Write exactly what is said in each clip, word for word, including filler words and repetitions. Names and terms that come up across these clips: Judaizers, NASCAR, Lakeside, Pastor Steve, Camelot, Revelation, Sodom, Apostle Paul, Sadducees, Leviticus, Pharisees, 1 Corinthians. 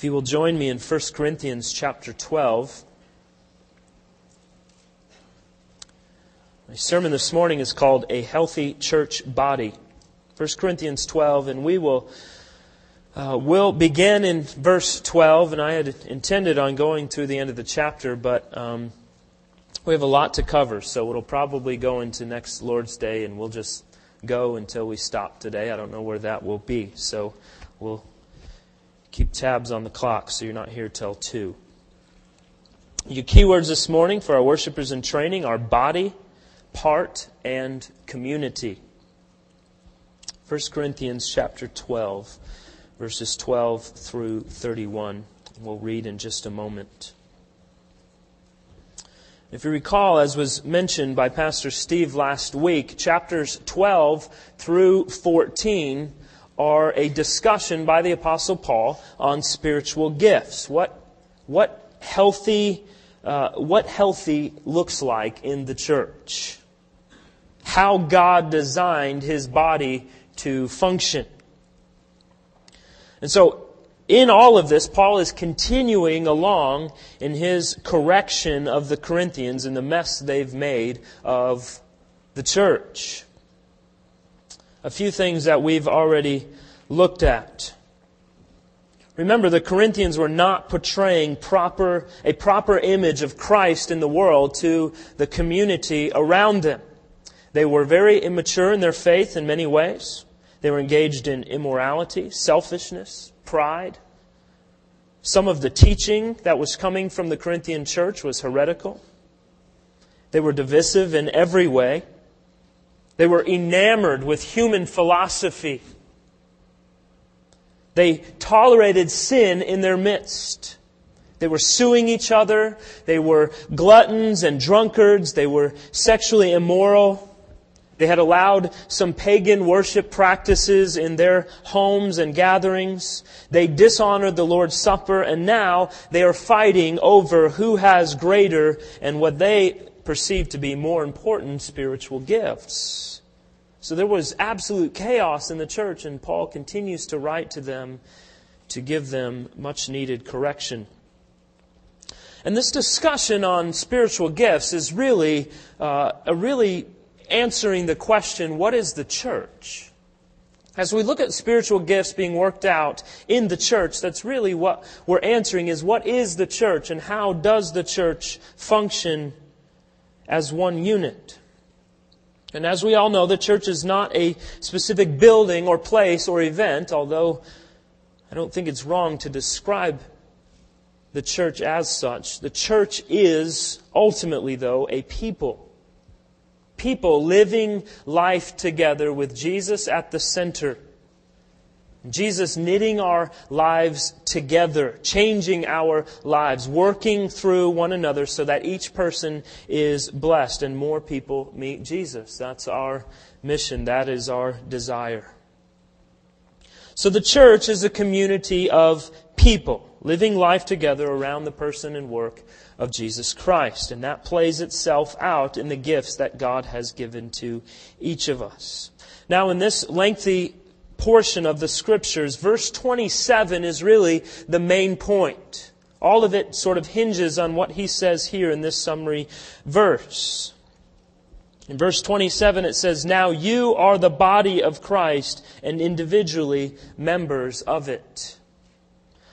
If you will join me in First Corinthians chapter twelve. My sermon this morning is called A Healthy Church Body. First Corinthians twelve, and we will uh, will begin in verse twelve. And I had intended on going through the end of the chapter, but um, we have a lot to cover. So it'll probably go into next Lord's Day, and we'll just go until we stop today. I don't know where that will be. So we'll keep tabs on the clock so you're not here till two. Your keywords this morning for our worshipers in training are body, part, and community. First Corinthians chapter twelve, verses twelve through thirty-one. We'll read in just a moment. If you recall, as was mentioned by Pastor Steve last week, chapters twelve through fourteen are a discussion by the Apostle Paul on spiritual gifts. What, what healthy, uh, what healthy looks like in the church. How God designed His body to function. And so, in all of this, Paul is continuing along in his correction of the Corinthians and the mess they've made of the church. A few things that we've already looked at. Remember, the Corinthians were not portraying proper a proper image of Christ in the world to the community around them. They were very immature in their faith in many ways. They were engaged in immorality, selfishness, pride. Some of the teaching that was coming from the Corinthian church was heretical. They were divisive in every way. They were enamored with human philosophy. They tolerated sin in their midst. They were suing each other. They were gluttons and drunkards. They were sexually immoral. They had allowed some pagan worship practices in their homes and gatherings. They dishonored the Lord's Supper, and now they are fighting over who has greater and what they perceived to be more important spiritual gifts. So there was absolute chaos in the church, and Paul continues to write to them to give them much needed correction. And this discussion on spiritual gifts is really uh, a really answering the question, what is the church? As we look at spiritual gifts being worked out in the church, that's really what we're answering, is what is the church and how does the church function as one unit? And as we all know, the church is not a specific building or place or event, although I don't think it's wrong to describe the church as such. The church is ultimately, though, a people. People living life together with Jesus at the center. Jesus knitting our lives together, changing our lives, working through one another so that each person is blessed and more people meet Jesus. That's our mission. That is our desire. So the church is a community of people living life together around the person and work of Jesus Christ. And that plays itself out in the gifts that God has given to each of us. Now, in this lengthy portion of the Scriptures, verse twenty-seven is really the main point. All of it sort of hinges on what he says here in this summary verse. In verse twenty-seven it says, "Now you are the body of Christ and individually members of it."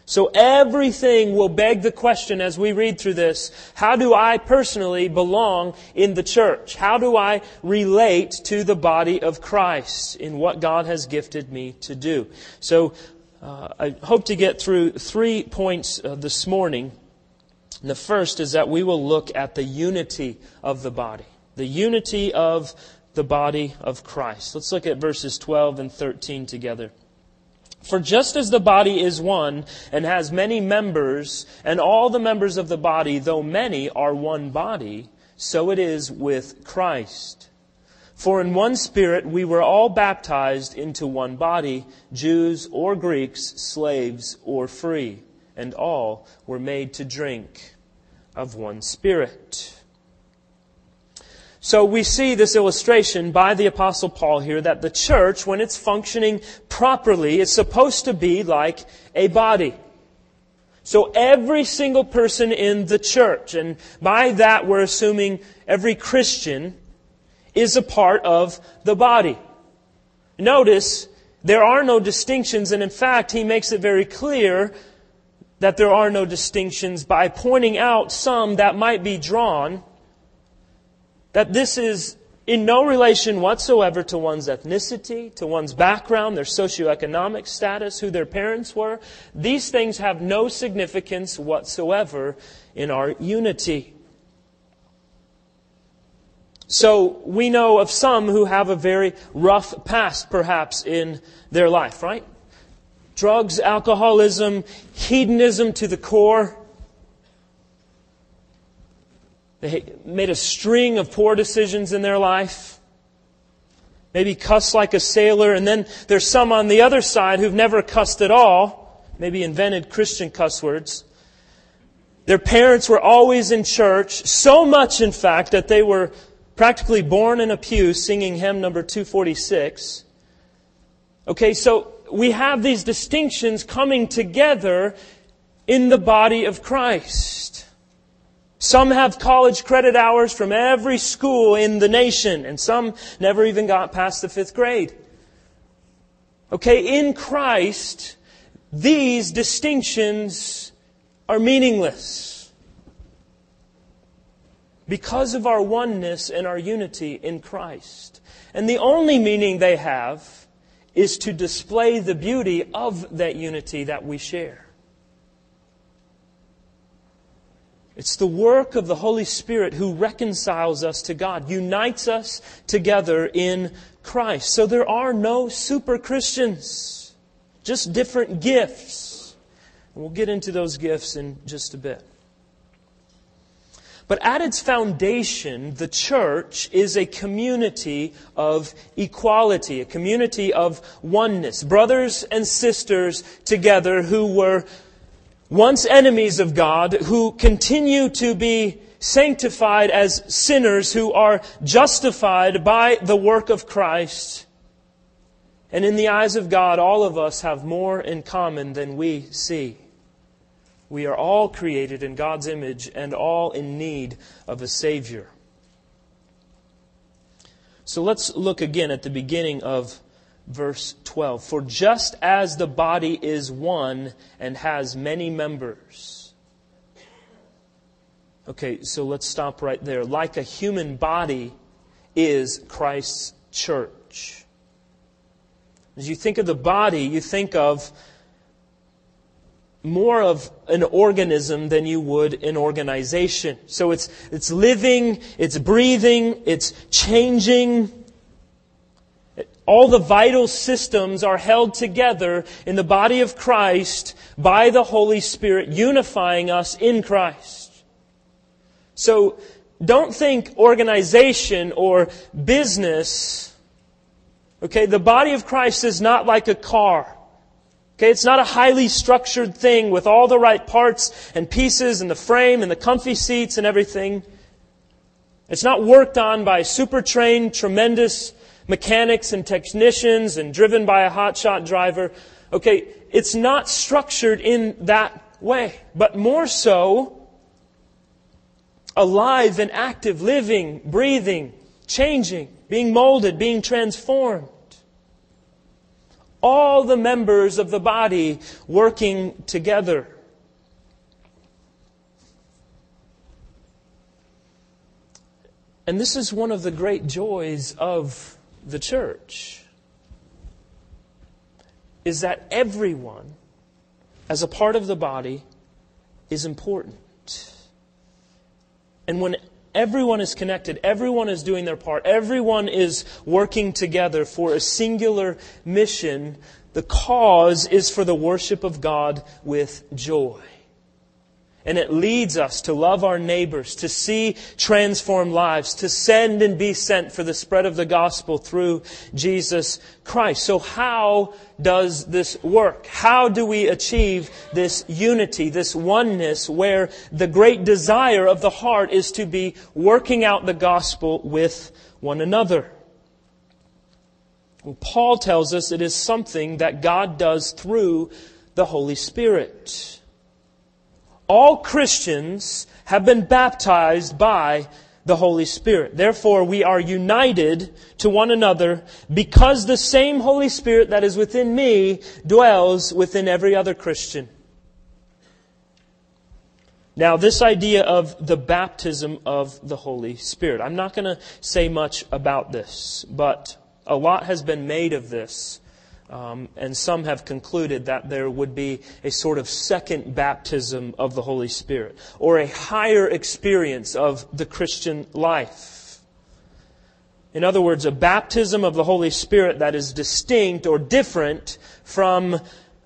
So everything will beg the question as we read through this, how do I personally belong in the church? How do I relate to the body of Christ in what God has gifted me to do? So uh, I hope to get through three points uh, this morning. And the first is that we will look at the unity of the body. The unity of the body of Christ. Let's look at verses twelve and thirteen together. "For just as the body is one and has many members, and all the members of the body, though many, are one body, so it is with Christ. For in one Spirit we were all baptized into one body, Jews or Greeks, slaves or free, and all were made to drink of one Spirit." So we see this illustration by the Apostle Paul here that the church, when it's functioning properly, is supposed to be like a body. So every single person in the church, and by that we're assuming every Christian, is a part of the body. Notice, there are no distinctions, and in fact, he makes it very clear that there are no distinctions by pointing out some that might be drawn, that this is in no relation whatsoever to one's ethnicity, to one's background, their socioeconomic status, who their parents were. These things have no significance whatsoever in our unity. So we know of some who have a very rough past, perhaps, in their life, right? Drugs, alcoholism, hedonism to the core. They made a string of poor decisions in their life. Maybe cuss like a sailor. And then there's some on the other side who've never cussed at all. Maybe invented Christian cuss words. Their parents were always in church. So much, in fact, that they were practically born in a pew singing hymn number two forty-six. Okay, so we have these distinctions coming together in the body of Christ. Some have college credit hours from every school in the nation, and some never even got past the fifth grade. Okay, in Christ, these distinctions are meaningless because of our oneness and our unity in Christ. And the only meaning they have is to display the beauty of that unity that we share. It's the work of the Holy Spirit who reconciles us to God, unites us together in Christ. So there are no super Christians, just different gifts. And we'll get into those gifts in just a bit. But at its foundation, the church is a community of equality, a community of oneness. Brothers and sisters together who were once enemies of God, who continue to be sanctified as sinners who are justified by the work of Christ. And in the eyes of God, all of us have more in common than we see. We are all created in God's image and all in need of a Savior. So let's look again at the beginning of verse twelve, for just as the body is one and has many members. Okay, so let's stop right there. Like a human body is Christ's church. As you think of the body, you think of more of an organism than you would an organization. So it's it's living, it's breathing, it's changing. All the vital systems are held together in the body of Christ by the Holy Spirit, unifying us in Christ. So don't think organization or business. Okay, the body of Christ is not like a car. Okay, it's not a highly structured thing with all the right parts and pieces and the frame and the comfy seats and everything. It's not worked on by super trained, tremendous mechanics and technicians and driven by a hotshot driver. Okay, it's not structured in that way, but more so alive and active, living, breathing, changing, being molded, being transformed. All the members of the body working together. And this is one of the great joys of the church, is that everyone, as a part of the body, is important. And when everyone is connected, everyone is doing their part, everyone is working together for a singular mission, the cause is for the worship of God with joy. And it leads us to love our neighbors, to see transformed lives, to send and be sent for the spread of the gospel through Jesus Christ. So how does this work? How do we achieve this unity, this oneness, where the great desire of the heart is to be working out the gospel with one another? Well, Paul tells us it is something that God does through the Holy Spirit. all Christians have been baptized by the Holy Spirit. Therefore, we are united to one another because the same Holy Spirit that is within me dwells within every other Christian. Now, this idea of the baptism of the Holy Spirit. I'm not going to say much about this, but a lot has been made of this. Um, and some have concluded that there would be a sort of second baptism of the Holy Spirit, or a higher experience of the Christian life. In other words, a baptism of the Holy Spirit that is distinct or different from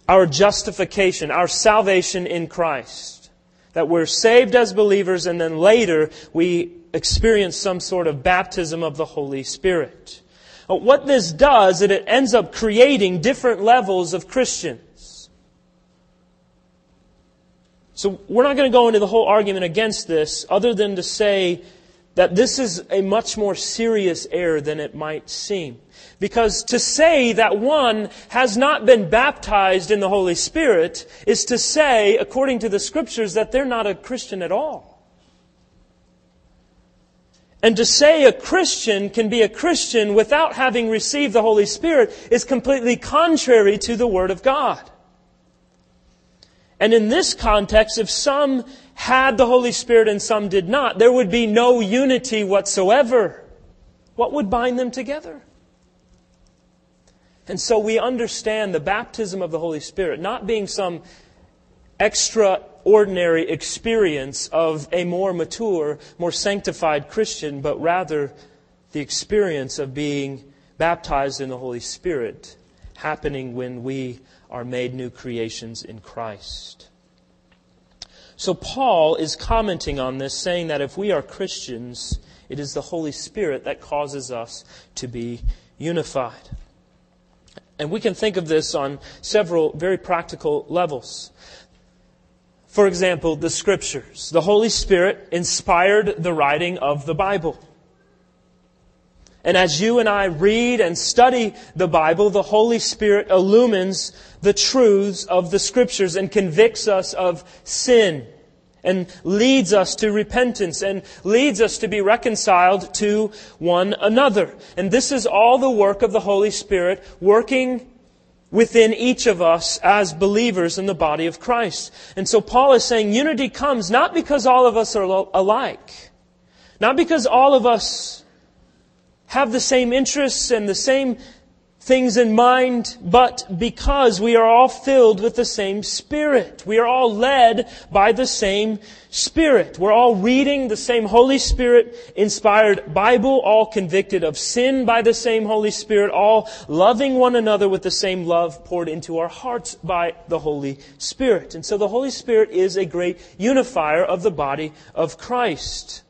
our justification, our salvation in Christ. That we're saved as believers and then later we experience some sort of baptism of the Holy Spirit. But what this does is it ends up creating different levels of Christians. So we're not going to go into the whole argument against this other than to say that this is a much more serious error than it might seem. Because to say that one has not been baptized in the Holy Spirit is to say, according to the Scriptures, that they're not a Christian at all. And to say a Christian can be a Christian without having received the Holy Spirit is completely contrary to the Word of God. And in this context, if some had the Holy Spirit and some did not, there would be no unity whatsoever. What would bind them together? And so we understand the baptism of the Holy Spirit not being some extraordinary experience of a more mature, more sanctified Christian, but rather the experience of being baptized in the Holy Spirit happening when we are made new creations in Christ. So Paul is commenting on this, saying that if we are Christians, it is the Holy Spirit that causes us to be unified. And we can think of this on several very practical levels. For example, the Scriptures. The Holy Spirit inspired the writing of the Bible. And as you and I read and study the Bible, the Holy Spirit illumines the truths of the Scriptures and convicts us of sin and leads us to repentance and leads us to be reconciled to one another. And this is all the work of the Holy Spirit working within each of us as believers in the body of Christ. And so Paul is saying unity comes not because all of us are alike, not because all of us have the same interests and the same things in mind, but because we are all filled with the same Spirit. We are all led by the same Spirit. We're all reading the same Holy Spirit-inspired Bible, all convicted of sin by the same Holy Spirit, all loving one another with the same love poured into our hearts by the Holy Spirit. And so the Holy Spirit is a great unifier of the body of Christ.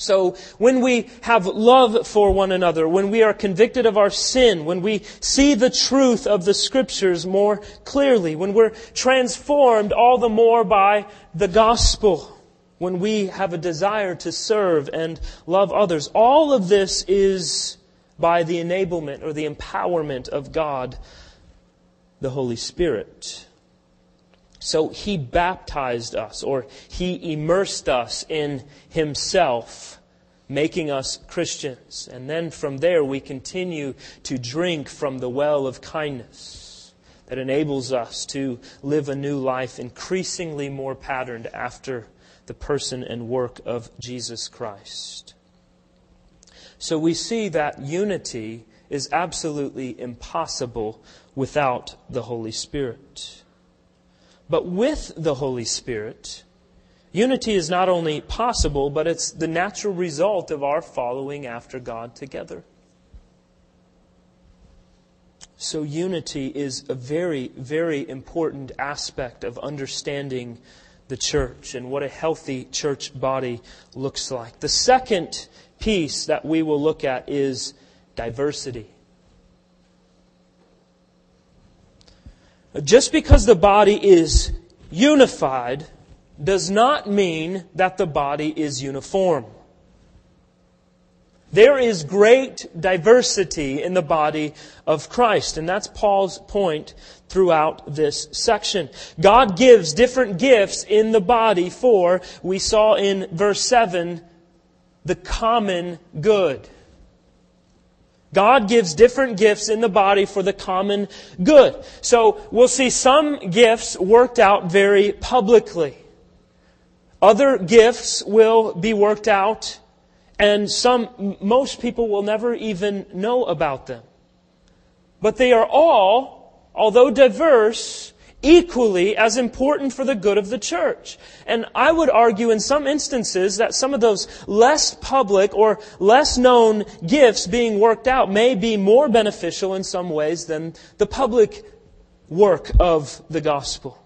So when we have love for one another, when we are convicted of our sin, when we see the truth of the Scriptures more clearly, when we're transformed all the more by the gospel, when we have a desire to serve and love others, all of this is by the enablement or the empowerment of God, the Holy Spirit. So He baptized us, or He immersed us in Himself, making us Christians. And then from there we continue to drink from the well of kindness that enables us to live a new life increasingly more patterned after the person and work of Jesus Christ. So we see that unity is absolutely impossible without the Holy Spirit. But with the Holy Spirit, unity is not only possible, but it's the natural result of our following after God together. So unity is a very, very important aspect of understanding the church and what a healthy church body looks like. The second piece that we will look at is diversity. Just because the body is unified does not mean that the body is uniform. There is great diversity in the body of Christ. And that's Paul's point throughout this section. God gives different gifts in the body for, we saw in verse seven, the common good. God gives different gifts in the body for the common good. So we'll see some gifts worked out very publicly. Other gifts will be worked out, and some, most people will never even know about them. But they are all, although diverse, equally as important for the good of the church. And I would argue in some instances that some of those less public or less known gifts being worked out may be more beneficial in some ways than the public work of the gospel.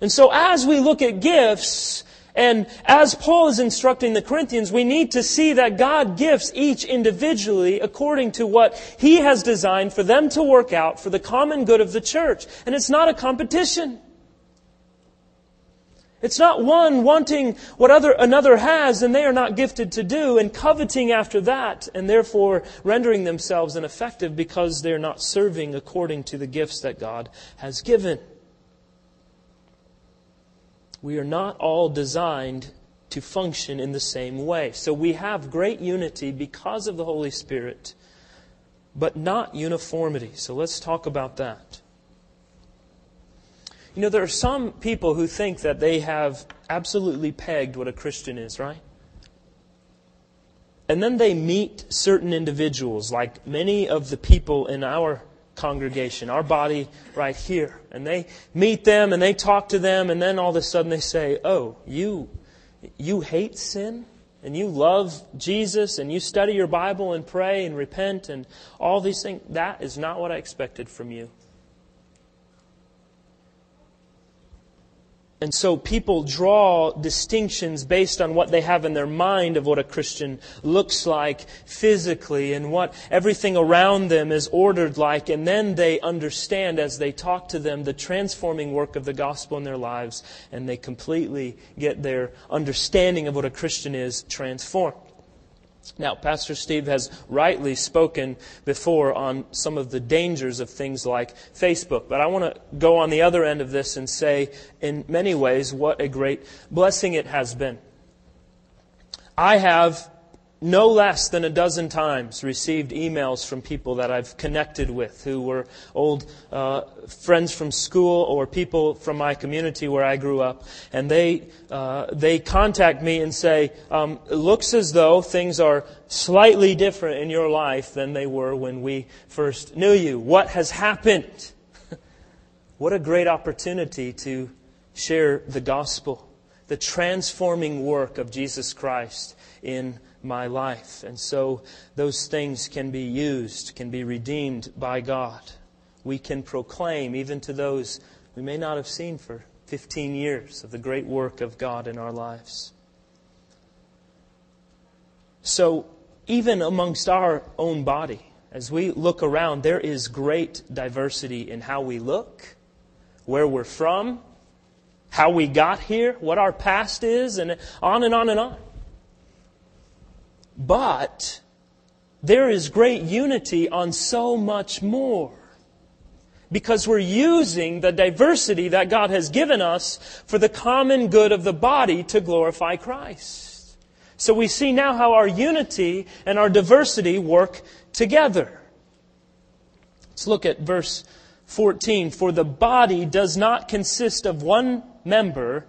And so as we look at gifts, and as Paul is instructing the Corinthians, we need to see that God gifts each individually according to what He has designed for them to work out for the common good of the church. And it's not a competition. It's not one wanting what other, another has and they are not gifted to do and coveting after that and therefore rendering themselves ineffective because they're not serving according to the gifts that God has given. We are not all designed to function in the same way. So we have great unity because of the Holy Spirit, but not uniformity. So let's talk about that. You know, there are some people who think that they have absolutely pegged what a Christian is, right? And then they meet certain individuals, like many of the people in our congregation, our body right here. And they meet them and they talk to them, and then all of a sudden they say, oh, you you hate sin and you love Jesus and you study your Bible and pray and repent and all these things. That is not what I expected from you. And so people draw distinctions based on what they have in their mind of what a Christian looks like physically and what everything around them is ordered like. And then they understand as they talk to them the transforming work of the gospel in their lives, and they completely get their understanding of what a Christian is transformed. Now, Pastor Steve has rightly spoken before on some of the dangers of things like Facebook. But I want to go on the other end of this and say, in many ways, what a great blessing it has been. I have no less than a dozen times received emails from people that I've connected with who were old uh, friends from school or people from my community where I grew up. And they uh, they contact me and say, um, it looks as though things are slightly different in your life than they were when we first knew you. What has happened? What a great opportunity to share the gospel, the transforming work of Jesus Christ in my life. And so those things can be used, can be redeemed by God. We can proclaim even to those we may not have seen for fifteen years of the great work of God in our lives. So even amongst our own body, as we look around, there is great diversity in how we look, where we're from, how we got here, what our past is, and on and on and on. But there is great unity on so much more, because we're using the diversity that God has given us for the common good of the body to glorify Christ. So we see now how our unity and our diversity work together. Let's look at verse fourteen. For the body does not consist of one member,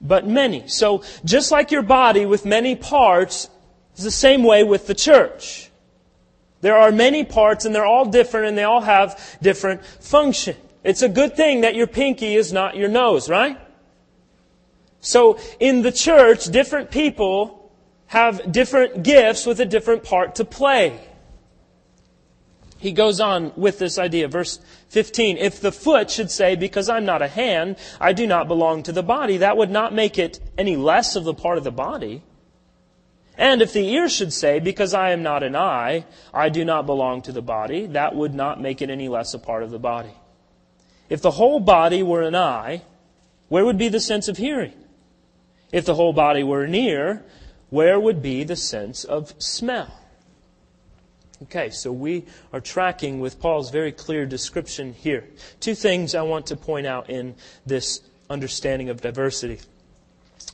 but many. So just like your body with many parts, it's the same way with the church. There are many parts and they're all different and they all have different function. It's a good thing that your pinky is not your nose, right? So in the church, different people have different gifts with a different part to play. He goes on with this idea. Verse fifteen, if the foot should say, because I'm not a hand, I do not belong to the body, that would not make it any less of the part of the body. And if the ear should say, because I am not an eye, I do not belong to the body, that would not make it any less a part of the body. If the whole body were an eye, where would be the sense of hearing? If the whole body were an ear, where would be the sense of smell? Okay, so we are tracking with Paul's very clear description here. Two things I want to point out in this understanding of diversity.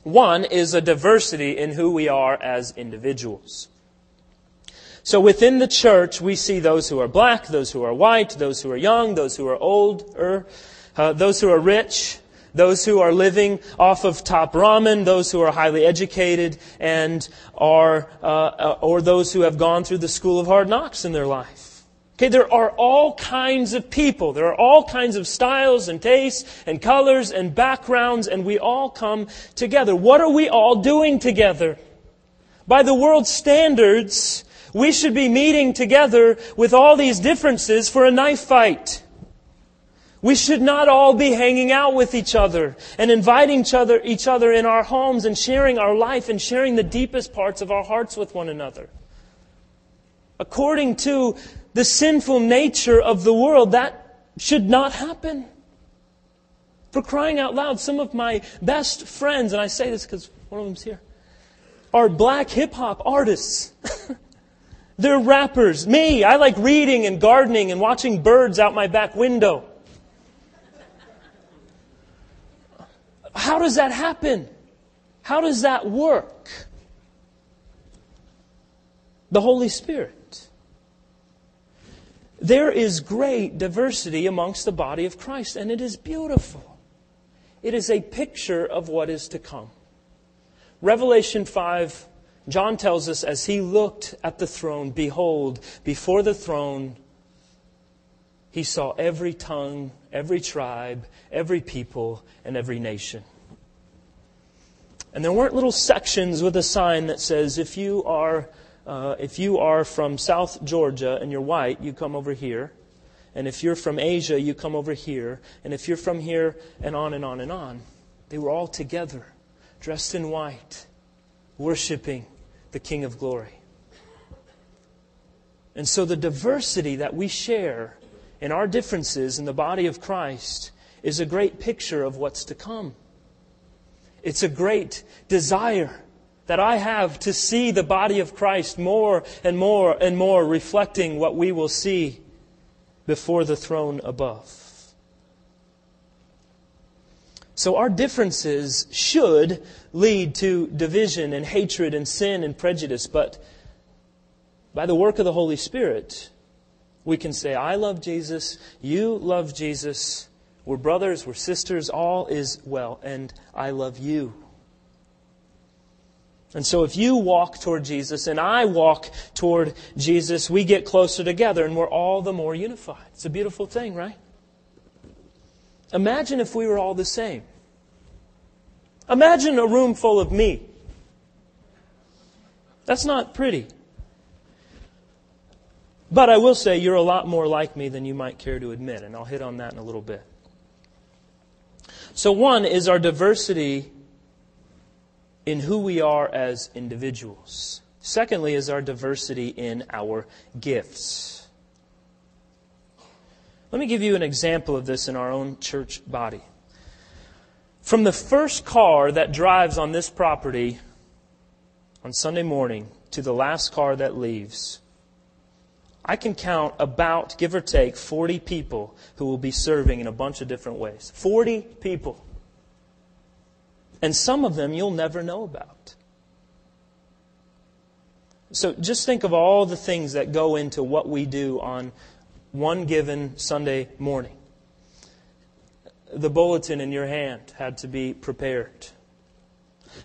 One is a diversity in who we are as individuals. So within the church, we see those who are black, those who are white, those who are young, those who are older, uh, those who are rich, those who are living off of top ramen, those who are highly educated, and are uh, or those who have gone through the school of hard knocks in their life. Okay, there are all kinds of people. There are all kinds of styles and tastes and colors and backgrounds, and we all come together. What are we all doing together? By the world's standards, we should be meeting together with all these differences for a knife fight. We should not all be hanging out with each other and inviting each other, each other in our homes and sharing our life and sharing the deepest parts of our hearts with one another. According to the sinful nature of the world, that should not happen. For crying out loud, some of my best friends, and I say this because one of them's here, are black hip-hop artists. They're rappers. Me, I like reading and gardening and watching birds out my back window. How does that happen? How does that work? The Holy Spirit. There is great diversity amongst the body of Christ, and it is beautiful. It is a picture of what is to come. Revelation five, John tells us, as he looked at the throne, behold, before the throne, he saw every tongue, every tribe, every people, and every nation. And there weren't little sections with a sign that says, if you are uh, if you are from South Georgia and you're white, you come over here. And if you're from Asia, you come over here. And if you're from here, and on and on and on. They were all together, dressed in white, worshiping the King of Glory. And so the diversity that we share in our differences in the body of Christ is a great picture of what's to come. It's a great desire that I have to see the body of Christ more and more and more reflecting what we will see before the throne above. So our differences should lead to division and hatred and sin and prejudice, but by the work of the Holy Spirit, we can say, I love Jesus, you love Jesus, we're brothers, we're sisters, all is well, and I love you. And so if you walk toward Jesus and I walk toward Jesus, we get closer together and we're all the more unified. It's a beautiful thing, right? Imagine if we were all the same. Imagine a room full of me. That's not pretty. But I will say you're a lot more like me than you might care to admit, and I'll hit on that in a little bit. So one is our diversity in who we are as individuals. Secondly is our diversity in our gifts. Let me give you an example of this in our own church body. From the first car that drives on this property on Sunday morning to the last car that leaves, I can count about, give or take, forty people who will be serving in a bunch of different ways. forty people. And some of them you'll never know about. So just think of all the things that go into what we do on one given Sunday morning. The bulletin in your hand had to be prepared.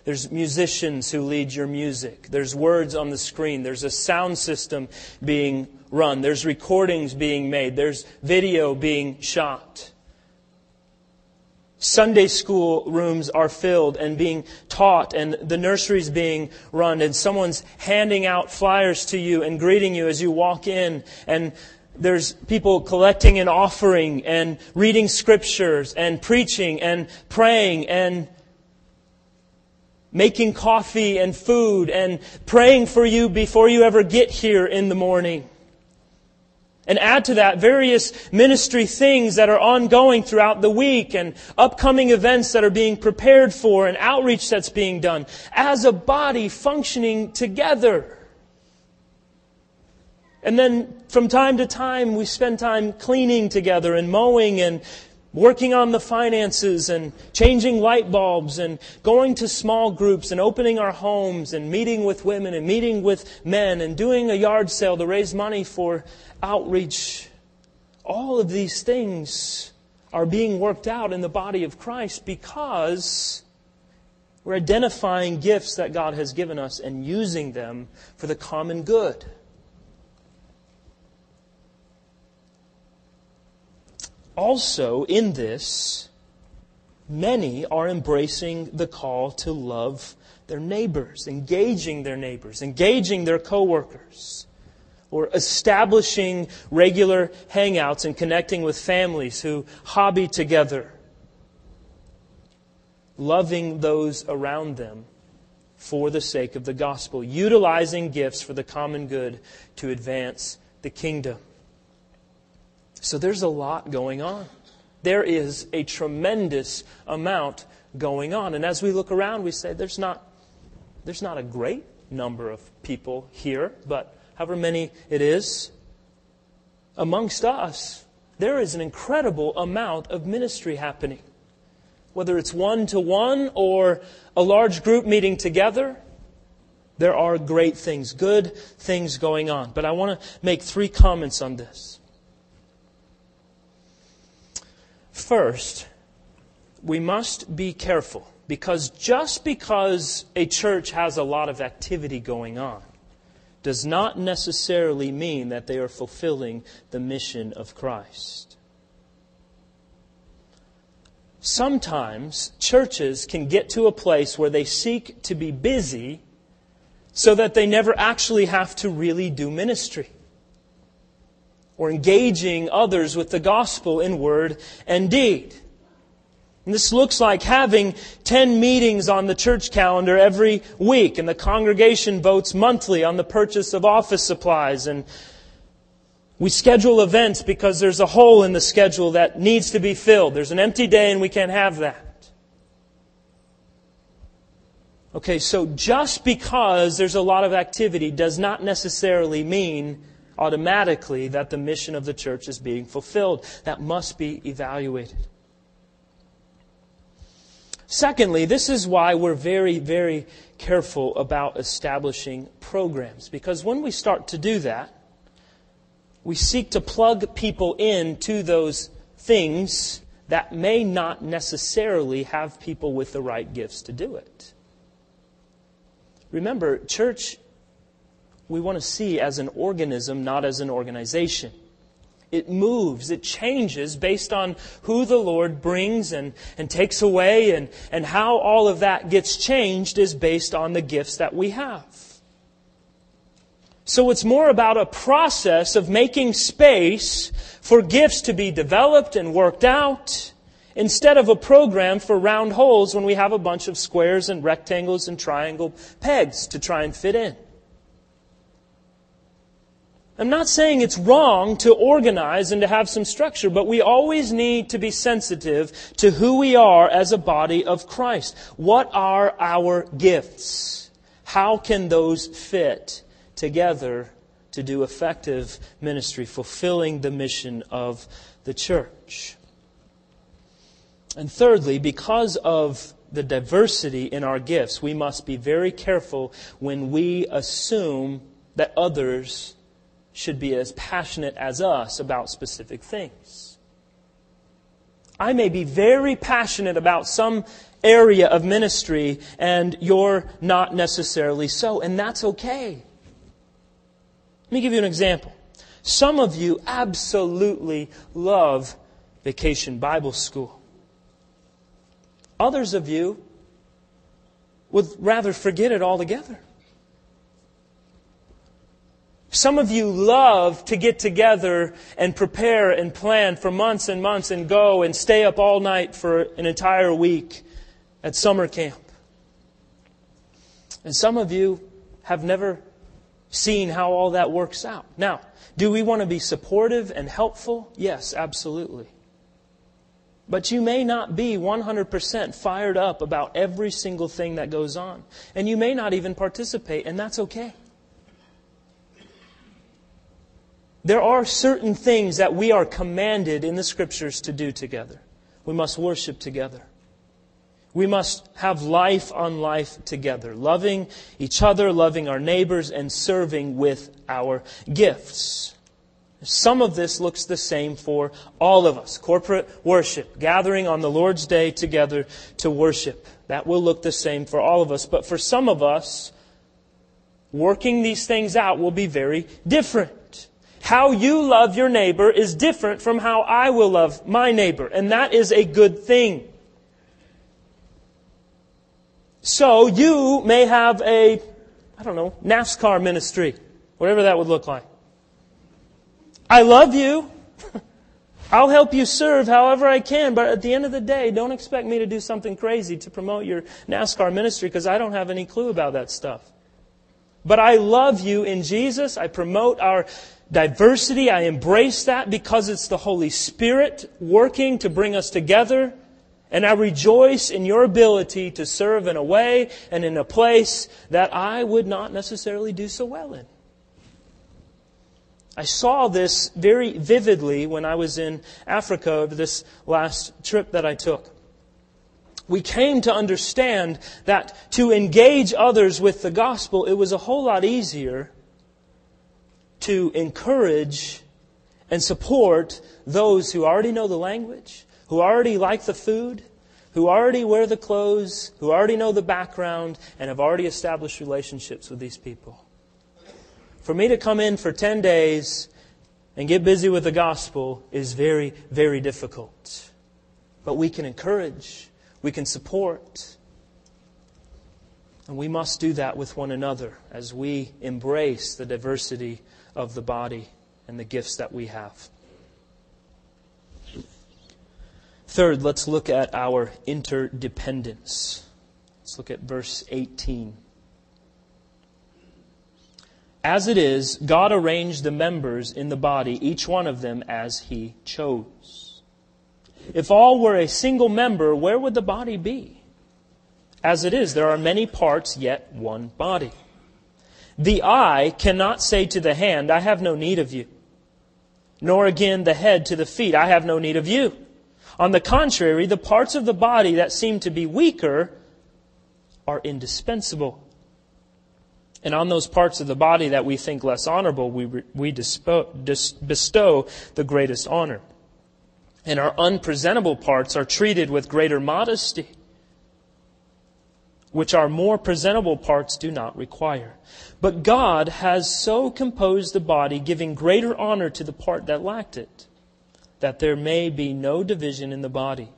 There's musicians who lead your music. There's words on the screen. There's a sound system being run. There's recordings being made. There's video being shot. Sunday school rooms are filled and being taught, and the nursery's being run, and someone's handing out flyers to you and greeting you as you walk in, and there's people collecting an offering and reading scriptures and preaching and praying and making coffee and food and praying for you before you ever get here in the morning. And add to that various ministry things that are ongoing throughout the week and upcoming events that are being prepared for and outreach that's being done. As a body functioning together. And then from time to time we spend time cleaning together and mowing and working on the finances and changing light bulbs and going to small groups and opening our homes and meeting with women and meeting with men and doing a yard sale to raise money for outreach. All of these things are being worked out in the body of Christ because we're identifying gifts that God has given us and using them for the common good. Also, in this, many are embracing the call to love their neighbors, engaging their neighbors, engaging their coworkers, or establishing regular hangouts and connecting with families who hobby together, loving those around them for the sake of the gospel, utilizing gifts for the common good to advance the kingdom. So there's a lot going on. There is a tremendous amount going on. And as we look around, we say there's not, there's not a great number of people here, but however many it is, amongst us, there is an incredible amount of ministry happening. Whether it's one-to-one or a large group meeting together, there are great things, good things going on. But I want to make three comments on this. First, we must be careful, because just because a church has a lot of activity going on does not necessarily mean that they are fulfilling the mission of Christ. Sometimes churches can get to a place where they seek to be busy so that they never actually have to really do ministry, or engaging others with the gospel in word and deed. And this looks like having ten meetings on the church calendar every week, and the congregation votes monthly on the purchase of office supplies, and we schedule events because there's a hole in the schedule that needs to be filled. There's an empty day and we can't have that. Okay, so just because there's a lot of activity does not necessarily mean automatically that the mission of the church is being fulfilled. That must be evaluated. Secondly, this is why we're very, very careful about establishing programs. Because when we start to do that, we seek to plug people into those things that may not necessarily have people with the right gifts to do it. Remember, church, we want to see as an organism, not as an organization. It moves, it changes based on who the Lord brings and, and takes away, and, and how all of that gets changed is based on the gifts that we have. So it's more about a process of making space for gifts to be developed and worked out, instead of a program for round holes when we have a bunch of squares and rectangles and triangle pegs to try and fit in. I'm not saying it's wrong to organize and to have some structure, but we always need to be sensitive to who we are as a body of Christ. What are our gifts? How can those fit together to do effective ministry, fulfilling the mission of the church? And thirdly, because of the diversity in our gifts, we must be very careful when we assume that others should be as passionate as us about specific things. I may be very passionate about some area of ministry and you're not necessarily so, and that's okay. Let me give you an example. Some of you absolutely love Vacation Bible School. Others of you would rather forget it altogether. Some of you love to get together and prepare and plan for months and months and go and stay up all night for an entire week at summer camp. And some of you have never seeing how all that works out. Now, do we want to be supportive and helpful? Yes, absolutely. But you may not be one hundred percent fired up about every single thing that goes on. And you may not even participate, and that's okay. There are certain things that we are commanded in the Scriptures to do together. We must worship together. We must have life on life together, loving each other, loving our neighbors, and serving with our gifts. Some of this looks the same for all of us. Corporate worship, gathering on the Lord's Day together to worship. That will look the same for all of us. But for some of us, working these things out will be very different. How you love your neighbor is different from how I will love my neighbor. And that is a good thing. So you may have a, I don't know, NASCAR ministry. Whatever that would look like. I love you. I'll help you serve however I can. But at the end of the day, don't expect me to do something crazy to promote your NASCAR ministry because I don't have any clue about that stuff. But I love you in Jesus. I promote our diversity, I embrace that because it's the Holy Spirit working to bring us together. And I rejoice in your ability to serve in a way and in a place that I would not necessarily do so well in. I saw this very vividly when I was in Africa over this last trip that I took. We came to understand that to engage others with the gospel, it was a whole lot easier to encourage and support those who already know the language, who already like the food, who already wear the clothes, who already know the background, and have already established relationships with these people. For me to come in for ten days and get busy with the gospel is very, very difficult. But we can encourage, we can support, and we must do that with one another as we embrace the diversity of the body and the gifts that we have. Third, let's look at our interdependence. Let's look at verse eighteen. As it is, God arranged the members in the body, each one of them as He chose. If all were a single member, where would the body be? As it is, there are many parts, yet one body. The eye cannot say to the hand, I have no need of you. Nor again the head to the feet, I have no need of you. On the contrary, the parts of the body that seem to be weaker are indispensable. And on those parts of the body that we think less honorable, we, we dispo, dis, bestow the greatest honor. And our unpresentable parts are treated with greater modesty, which our more presentable parts do not require. But God has so composed the body, giving greater honor to the part that lacked it, that there may be no division in the body,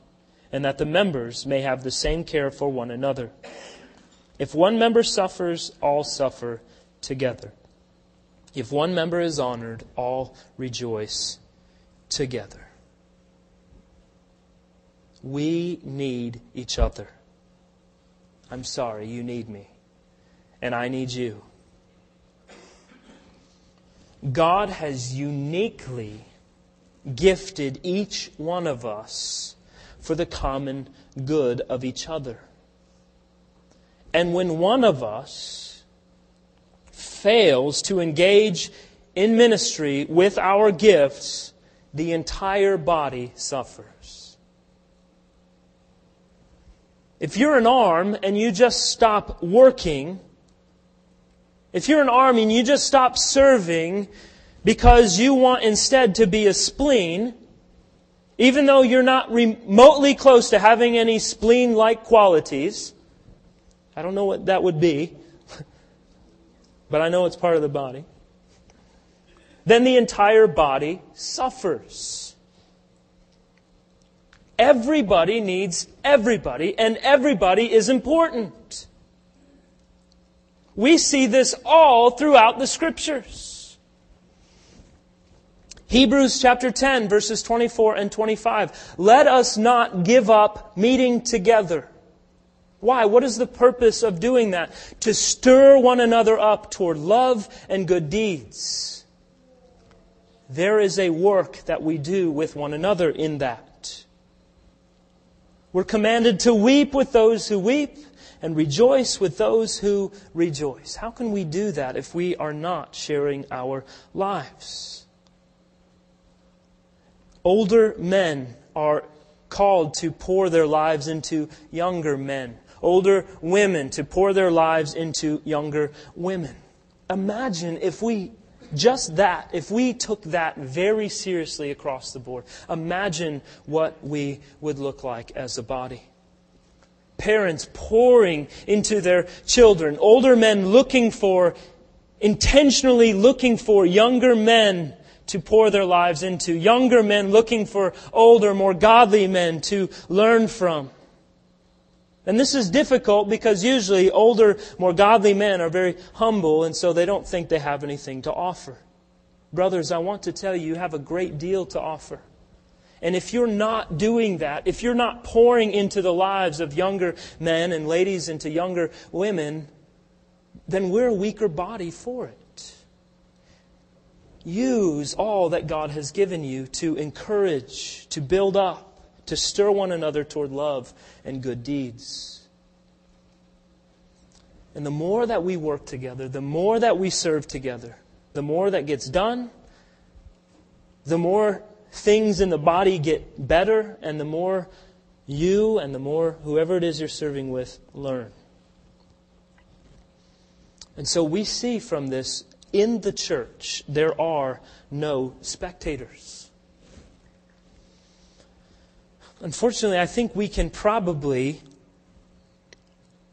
and that the members may have the same care for one another. If one member suffers, all suffer together. If one member is honored, all rejoice together. We need each other. I'm sorry, you need me, and I need you. God has uniquely gifted each one of us for the common good of each other. And when one of us fails to engage in ministry with our gifts, the entire body suffers. If you're an arm and you just stop working, if you're an arm and you just stop serving because you want instead to be a spleen, even though you're not remotely close to having any spleen-like qualities, I don't know what that would be, but I know it's part of the body, then the entire body suffers. Everybody needs everybody, and everybody is important. We see this all throughout the Scriptures. Hebrews chapter ten, verses twenty-four and twenty-five. Let us not give up meeting together, Why? What is the purpose of doing that? To stir one another up toward love and good deeds. There is a work that we do with one another in that. We're commanded to weep with those who weep and rejoice with those who rejoice. How can we do that if we are not sharing our lives? Older men are called to pour their lives into younger men. Older women to pour their lives into younger women. Imagine if we, just that, if we took that very seriously across the board. Imagine what we would look like as a body. Parents pouring into their children. Older men looking for, intentionally looking for younger men to pour their lives into. Younger men looking for older, more godly men to learn from. And this is difficult because usually older, more godly men are very humble and so they don't think they have anything to offer. Brothers, I want to tell you, you have a great deal to offer. And if you're not doing that, if you're not pouring into the lives of younger men and ladies into younger women, then we're a weaker body for it. Use all that God has given you to encourage, to build up, to stir one another toward love and good deeds. And the more that we work together, the more that we serve together, the more that gets done, the more things in the body get better, and the more you and the more whoever it is you're serving with learn. And so we see from this, in the church, there are no spectators. Unfortunately, I think we can probably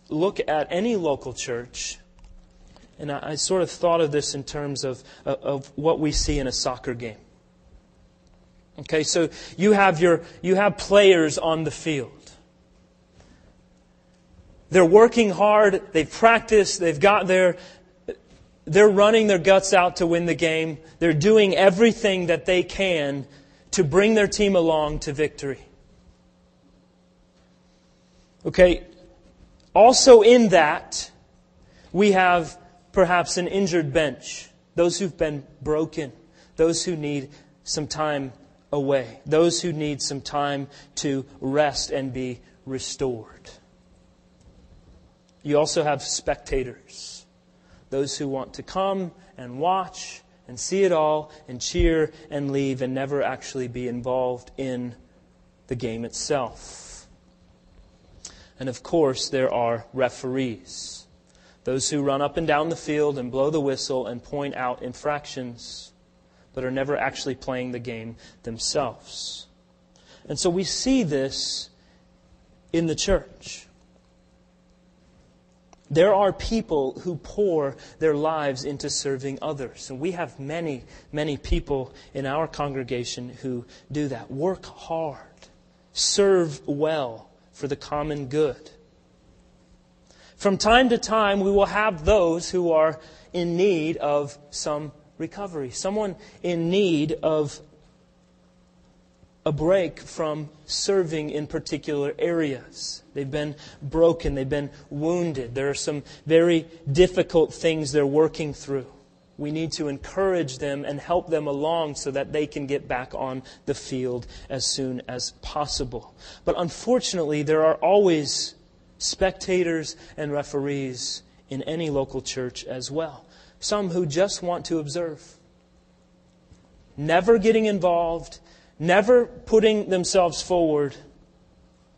look at any local church, and I, I sort of thought of this in terms of, of, of what we see in a soccer game. Okay, so you have your you have players on the field. They're working hard, they've practiced, they've got their they're running their guts out to win the game. They're doing everything that they can to bring their team along to victory. Okay, also in that, we have perhaps an injured bench. Those who've been broken. Those who need some time away. Those who need some time to rest and be restored. You also have spectators. Those who want to come and watch and see it all and cheer and leave and never actually be involved in the game itself. And of course, there are referees. Those who run up and down the field and blow the whistle and point out infractions, but are never actually playing the game themselves. And so we see this in the church. There are people who pour their lives into serving others. And we have many, many people in our congregation who do that. Work hard. Serve well. For the common good. From time to time, we will have those who are in need of some recovery. Someone in need of a break from serving in particular areas. They've been broken. They've been wounded. There are some very difficult things they're working through. We need to encourage them and help them along so that they can get back on the field as soon as possible. But unfortunately, there are always spectators and referees in any local church as well. Some who just want to observe. Never getting involved, never putting themselves forward,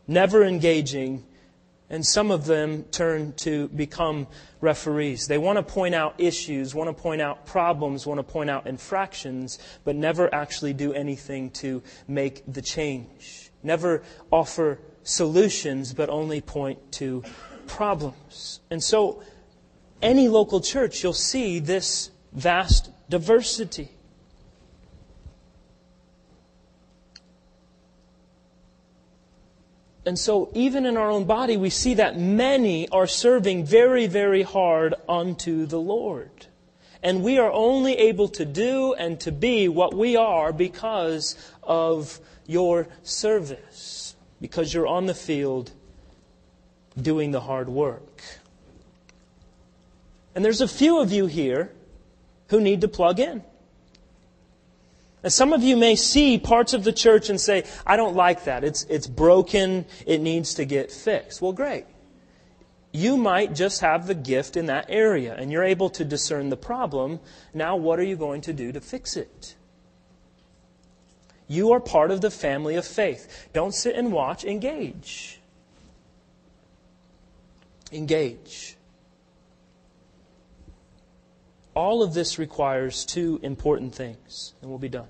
never engaging. And some of them turn to become referees. They want to point out issues, want to point out problems, want to point out infractions, but never actually do anything to make the change. Never offer solutions, but only point to problems. And so, any local church, you'll see this vast diversity. And so even in our own body, we see that many are serving very, very hard unto the Lord. And we are only able to do and to be what we are because of your service. Because you're on the field doing the hard work. And there's a few of you here who need to plug in. And some of you may see parts of the church and say, I don't like that. It's, it's broken. It needs to get fixed. Well, great. You might just have the gift in that area and you're able to discern the problem. Now, what are you going to do to fix it? You are part of the family of faith. Don't sit and watch. Engage. Engage. All of this requires two important things, and we'll be done.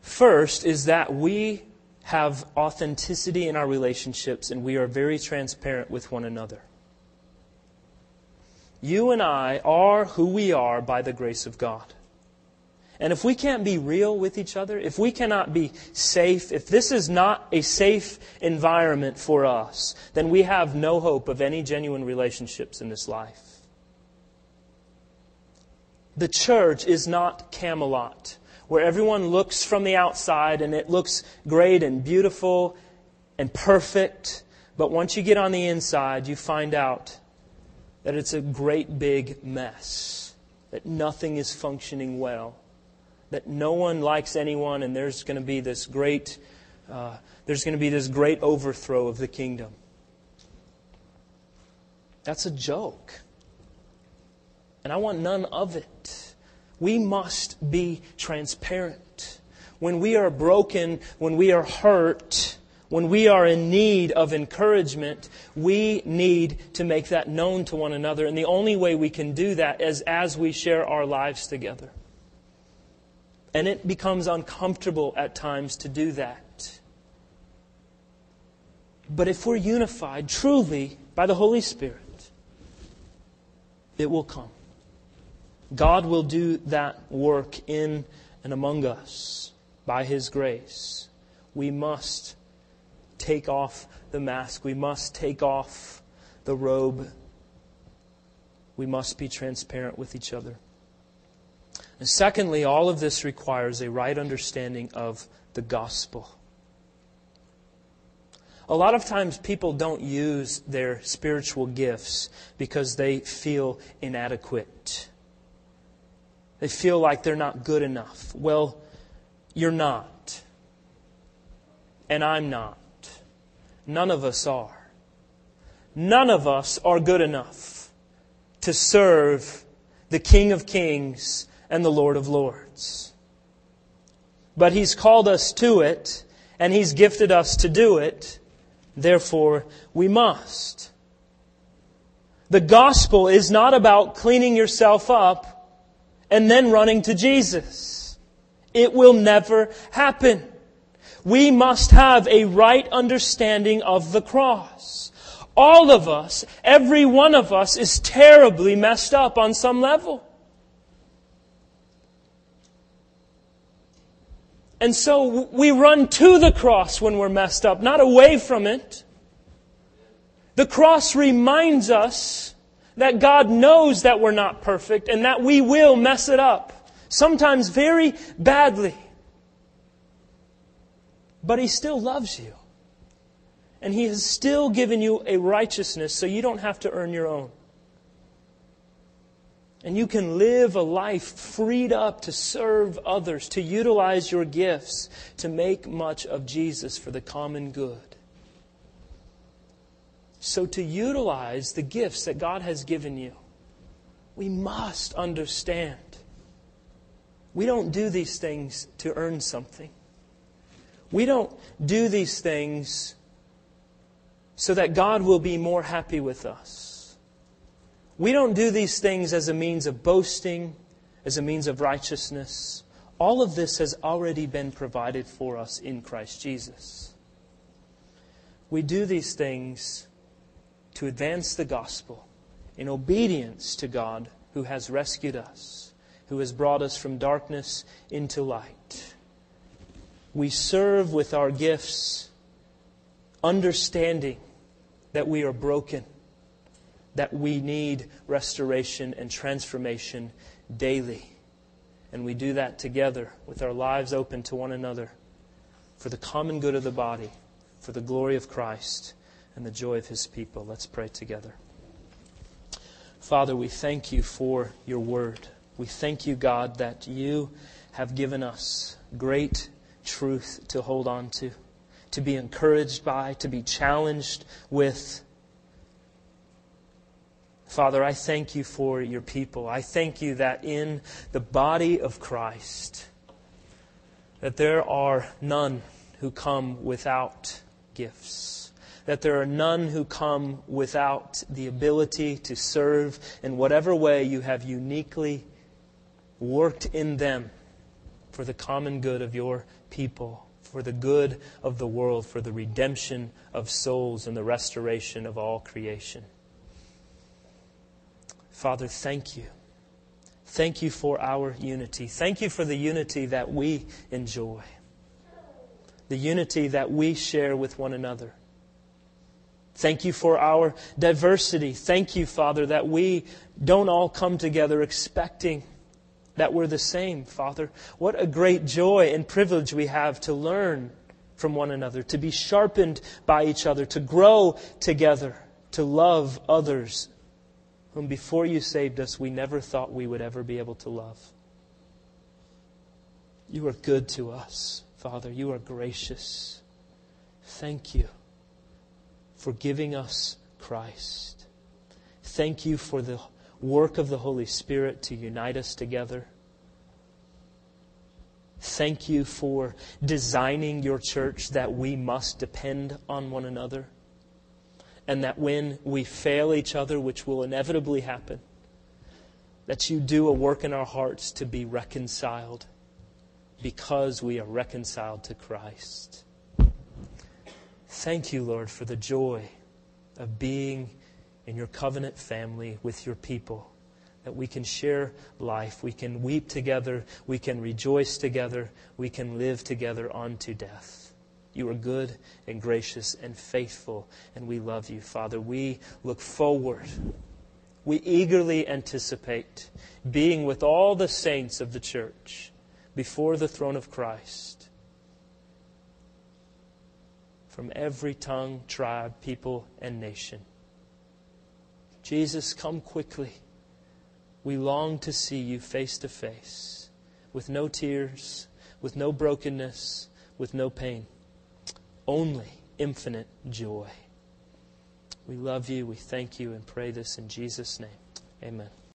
First is that we have authenticity in our relationships, and we are very transparent with one another. You and I are who we are by the grace of God. And if we can't be real with each other, if we cannot be safe, if this is not a safe environment for us, then we have no hope of any genuine relationships in this life. The church is not Camelot, where everyone looks from the outside and it looks great and beautiful and perfect. But once you get on the inside, you find out that it's a great big mess, that nothing is functioning well, that no one likes anyone, and there's going to be this great, uh, there's going to be this great overthrow of the kingdom. That's a joke. And I want none of it. We must be transparent. When we are broken, when we are hurt, when we are in need of encouragement, we need to make that known to one another. And the only way we can do that is as we share our lives together. And it becomes uncomfortable at times to do that. But if we're unified truly by the Holy Spirit, it will come. God will do that work in and among us by His grace. We must take off the mask. We must take off the robe. We must be transparent with each other. And secondly, all of this requires a right understanding of the gospel. A lot of times people don't use their spiritual gifts because they feel inadequate. They feel like they're not good enough. Well, you're not. And I'm not. None of us are. None of us are good enough to serve the King of Kings and the Lord of Lords. But He's called us to it, and He's gifted us to do it. Therefore, we must. The gospel is not about cleaning yourself up and then running to Jesus. It will never happen. We must have a right understanding of the cross. All of us, every one of us, is terribly messed up on some level. And so we run to the cross when we're messed up, not away from it. The cross reminds us that God knows that we're not perfect and that we will mess it up, sometimes very badly. But He still loves you. And He has still given you a righteousness so you don't have to earn your own. And you can live a life freed up to serve others, to utilize your gifts, to make much of Jesus for the common good. So to utilize the gifts that God has given you, we must understand. We don't do these things to earn something. We don't do these things so that God will be more happy with us. We don't do these things as a means of boasting, as a means of righteousness. All of this has already been provided for us in Christ Jesus. We do these things to advance the gospel in obedience to God who has rescued us, who has brought us from darkness into light. We serve with our gifts, understanding that we are broken, that we need restoration and transformation daily. And we do that together with our lives open to one another for the common good of the body, for the glory of Christ, and the joy of His people. Let's pray together. Father, we thank You for Your Word. We thank You, God, that You have given us great truth to hold on to, to be encouraged by, to be challenged with. Father, I thank You for Your people. I thank You that in the body of Christ, that there are none who come without gifts, that there are none who come without the ability to serve in whatever way You have uniquely worked in them for the common good of Your people, for the good of the world, for the redemption of souls and the restoration of all creation. Father, thank You. Thank You for our unity. Thank You for the unity that we enjoy, the unity that we share with one another. Thank You for our diversity. Thank You, Father, that we don't all come together expecting that we're the same, Father. What a great joy and privilege we have to learn from one another, to be sharpened by each other, to grow together, to love others whom before You saved us, we never thought we would ever be able to love. You are good to us, Father. You are gracious. Thank You for giving us Christ. Thank You for the work of the Holy Spirit to unite us together. Thank You for designing Your church that we must depend on one another. And that when we fail each other, which will inevitably happen, that You do a work in our hearts to be reconciled because we are reconciled to Christ. Thank You, Lord, for the joy of being in Your covenant family with Your people, that we can share life, we can weep together, we can rejoice together, we can live together unto death. You are good and gracious and faithful, and we love You, Father. We look forward. We eagerly anticipate being with all the saints of the church before the throne of Christ, from every tongue, tribe, people, and nation. Jesus, come quickly. We long to see You face to face, with no tears, with no brokenness, with no pain. Only infinite joy. We love You, we thank You, and pray this in Jesus' name. Amen.